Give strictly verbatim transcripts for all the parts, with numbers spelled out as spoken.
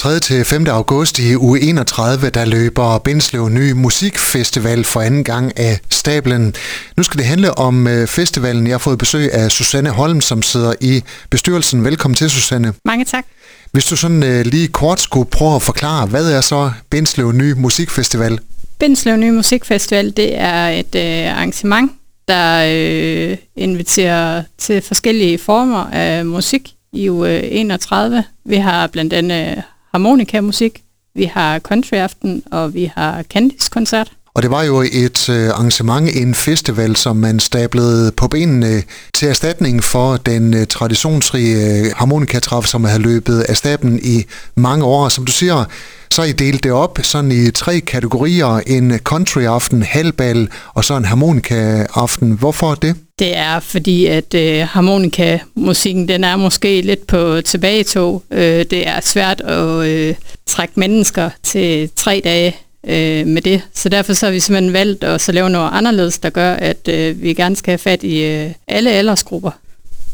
tredje til femte august i uge enogtredive, der løber Bindslev Ny Musikfestival for anden gang af stablen. Nu skal det handle om festivalen. Jeg har fået besøg af Susanne Holm, som sidder i bestyrelsen. Velkommen til, Susanne. Mange tak. Hvis du sådan lige kort skulle prøve at forklare, hvad er så Bindslev Ny Musikfestival? Bindslev Ny Musikfestival, det er et arrangement, der øh, inviterer til forskellige former af musik i uge enogtredive. Vi har blandt andet harmonikamusik, vi har countryaften, og vi har Candice-koncert. Og det var jo et arrangement, en festival, som man stablede på benene til erstatning for den traditionsrige harmonikatræf, som havde løbet af stablen i mange år. Som du siger, så I delte det op sådan i tre kategorier. En countryaften, halvbal og så en harmonikaaften. Hvorfor det? Det er fordi, at øh, harmonikamusikken, den er måske lidt på tilbagetog. Øh, det er svært at øh, trække mennesker til tre dage øh, med det. Så derfor så har vi simpelthen valgt at så lave noget anderledes, der gør, at øh, vi gerne skal have fat i øh, alle aldersgrupper.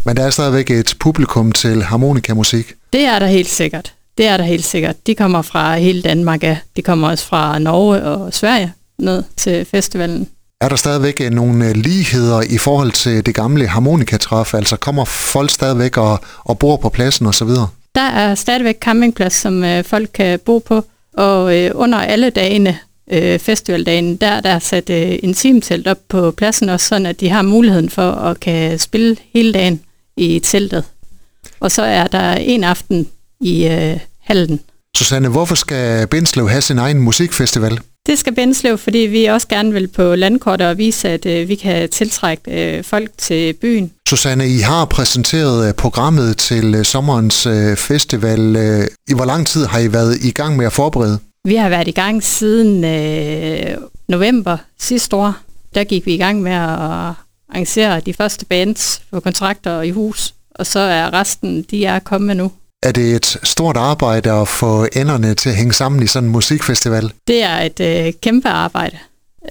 Men der er stadigvæk et publikum til harmonikamusik? Det er der helt sikkert. Det er der helt sikkert. De kommer fra hele Danmark af. De kommer også fra Norge og Sverige ned til festivalen. Er der stadigvæk nogle ligheder i forhold til det gamle harmonikatræf? Altså kommer folk stadigvæk og, og bor på pladsen osv.? Der er stadigvæk campingplads, som øh, folk kan bo på. Og øh, under alle dagene, øh, festivaldagene, der er der sat øh, intimtelt op på pladsen, også sådan at de har muligheden for at kan spille hele dagen i teltet. Og så er der en aften i øh, hallen. Susanne, hvorfor skal Bindslev have sin egen musikfestival? Det skal Bindslev, fordi vi også gerne vil på landkortet og vise, at øh, vi kan tiltrække øh, folk til byen. Susanne, I har præsenteret øh, programmet til øh, sommerens øh, festival. Øh, I hvor lang tid har I været i gang med at forberede? Vi har været i gang siden øh, november sidste år. Der gik vi i gang med at arrangere de første bands for kontrakter i hus, og så er resten, de er kommet nu. Er det et stort arbejde at få enderne til at hænge sammen i sådan en musikfestival? Det er et øh, kæmpe arbejde,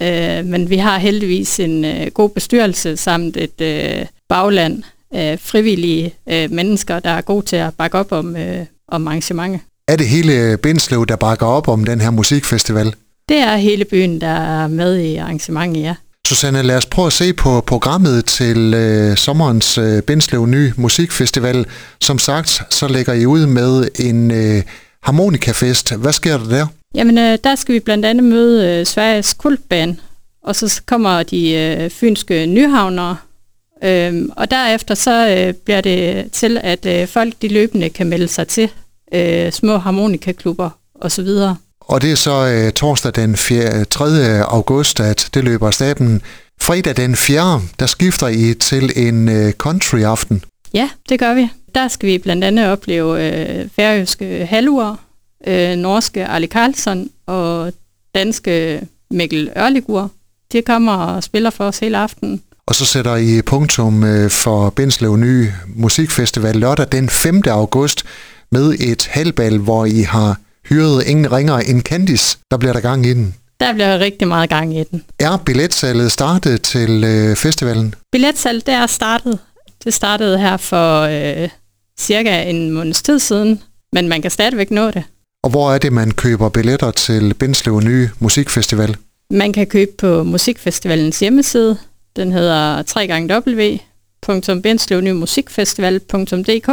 øh, men vi har heldigvis en øh, god bestyrelse samt et øh, bagland af frivillige øh, mennesker, der er gode til at bakke op om, øh, om arrangementet. Er det hele Bindslev, der bakker op om den her musikfestival? Det er hele byen, der er med i arrangementet, ja. Susanne, lad os prøve at se på programmet til øh, sommerens øh, Bindslev Ny Musikfestival. Som sagt, så lægger I ud med en øh, harmonikafest. Hvad sker der der? Jamen, øh, der skal vi blandt andet møde øh, Sveriges kultband, og så kommer de øh, fynske nyhavnere. Øh, og derefter så øh, bliver det til, at øh, folk de løbende kan melde sig til øh, små harmonikaklubber osv. Og det er så øh, torsdag den tredje august, at det løber stablen. Fredag den fjerde, der skifter I til en øh, countryaften. Ja, det gør vi. Der skal vi blandt andet opleve øh, færøske Hallur, øh, norske Ali Karlsson og danske Mikkel Ørligur. De kommer og spiller for os hele aftenen. Og så sætter I punktum øh, for Bindslev Ny Musikfestival lørdag den femte august med et halvbal, hvor I har hyrede ingen ringere end Candice, der bliver der gang i den. Der bliver rigtig meget gang i den. Er billetsalget startet til øh, festivalen? Billetsalget er startet. Det startede her for øh, cirka en måneds tid siden, men man kan stadigvæk nå det. Og hvor er det, man køber billetter til Bindslev Nye Musikfestival? Man kan købe på musikfestivalens hjemmeside. Den hedder w w w punktum bindslev ny musikfestival punktum d k.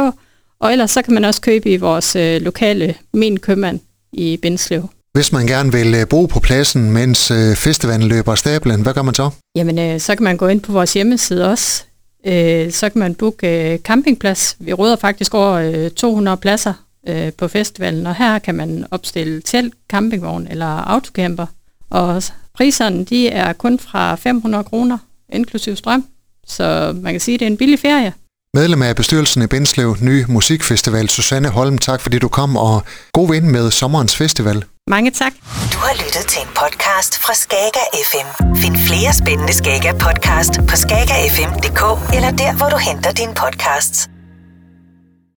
Og ellers så kan man også købe i vores øh, lokale Min Købmand i Bindslev. Hvis man gerne vil øh, bo på pladsen, mens øh, festivalen løber stablen, hvad gør man så? Jamen, øh, så kan man gå ind på vores hjemmeside også. Øh, så kan man booke øh, campingplads. Vi råder faktisk over øh, to hundrede pladser øh, på festivalen, og her kan man opstille telt, campingvogn eller autocamper. Og priserne, de er kun fra fem hundrede kroner, inklusiv strøm. Så man kan sige, at det er en billig ferie. Medlem af bestyrelsen i Bindslev Ny Musikfestival, Susanne Holm, tak fordi du kom, og god vind med sommerens festival. Mange tak. Du har lyttet til en podcast fra Skaga F M. Find flere spændende Skaga Podcast på skaga f m punktum d k eller der, hvor du henter dine podcasts.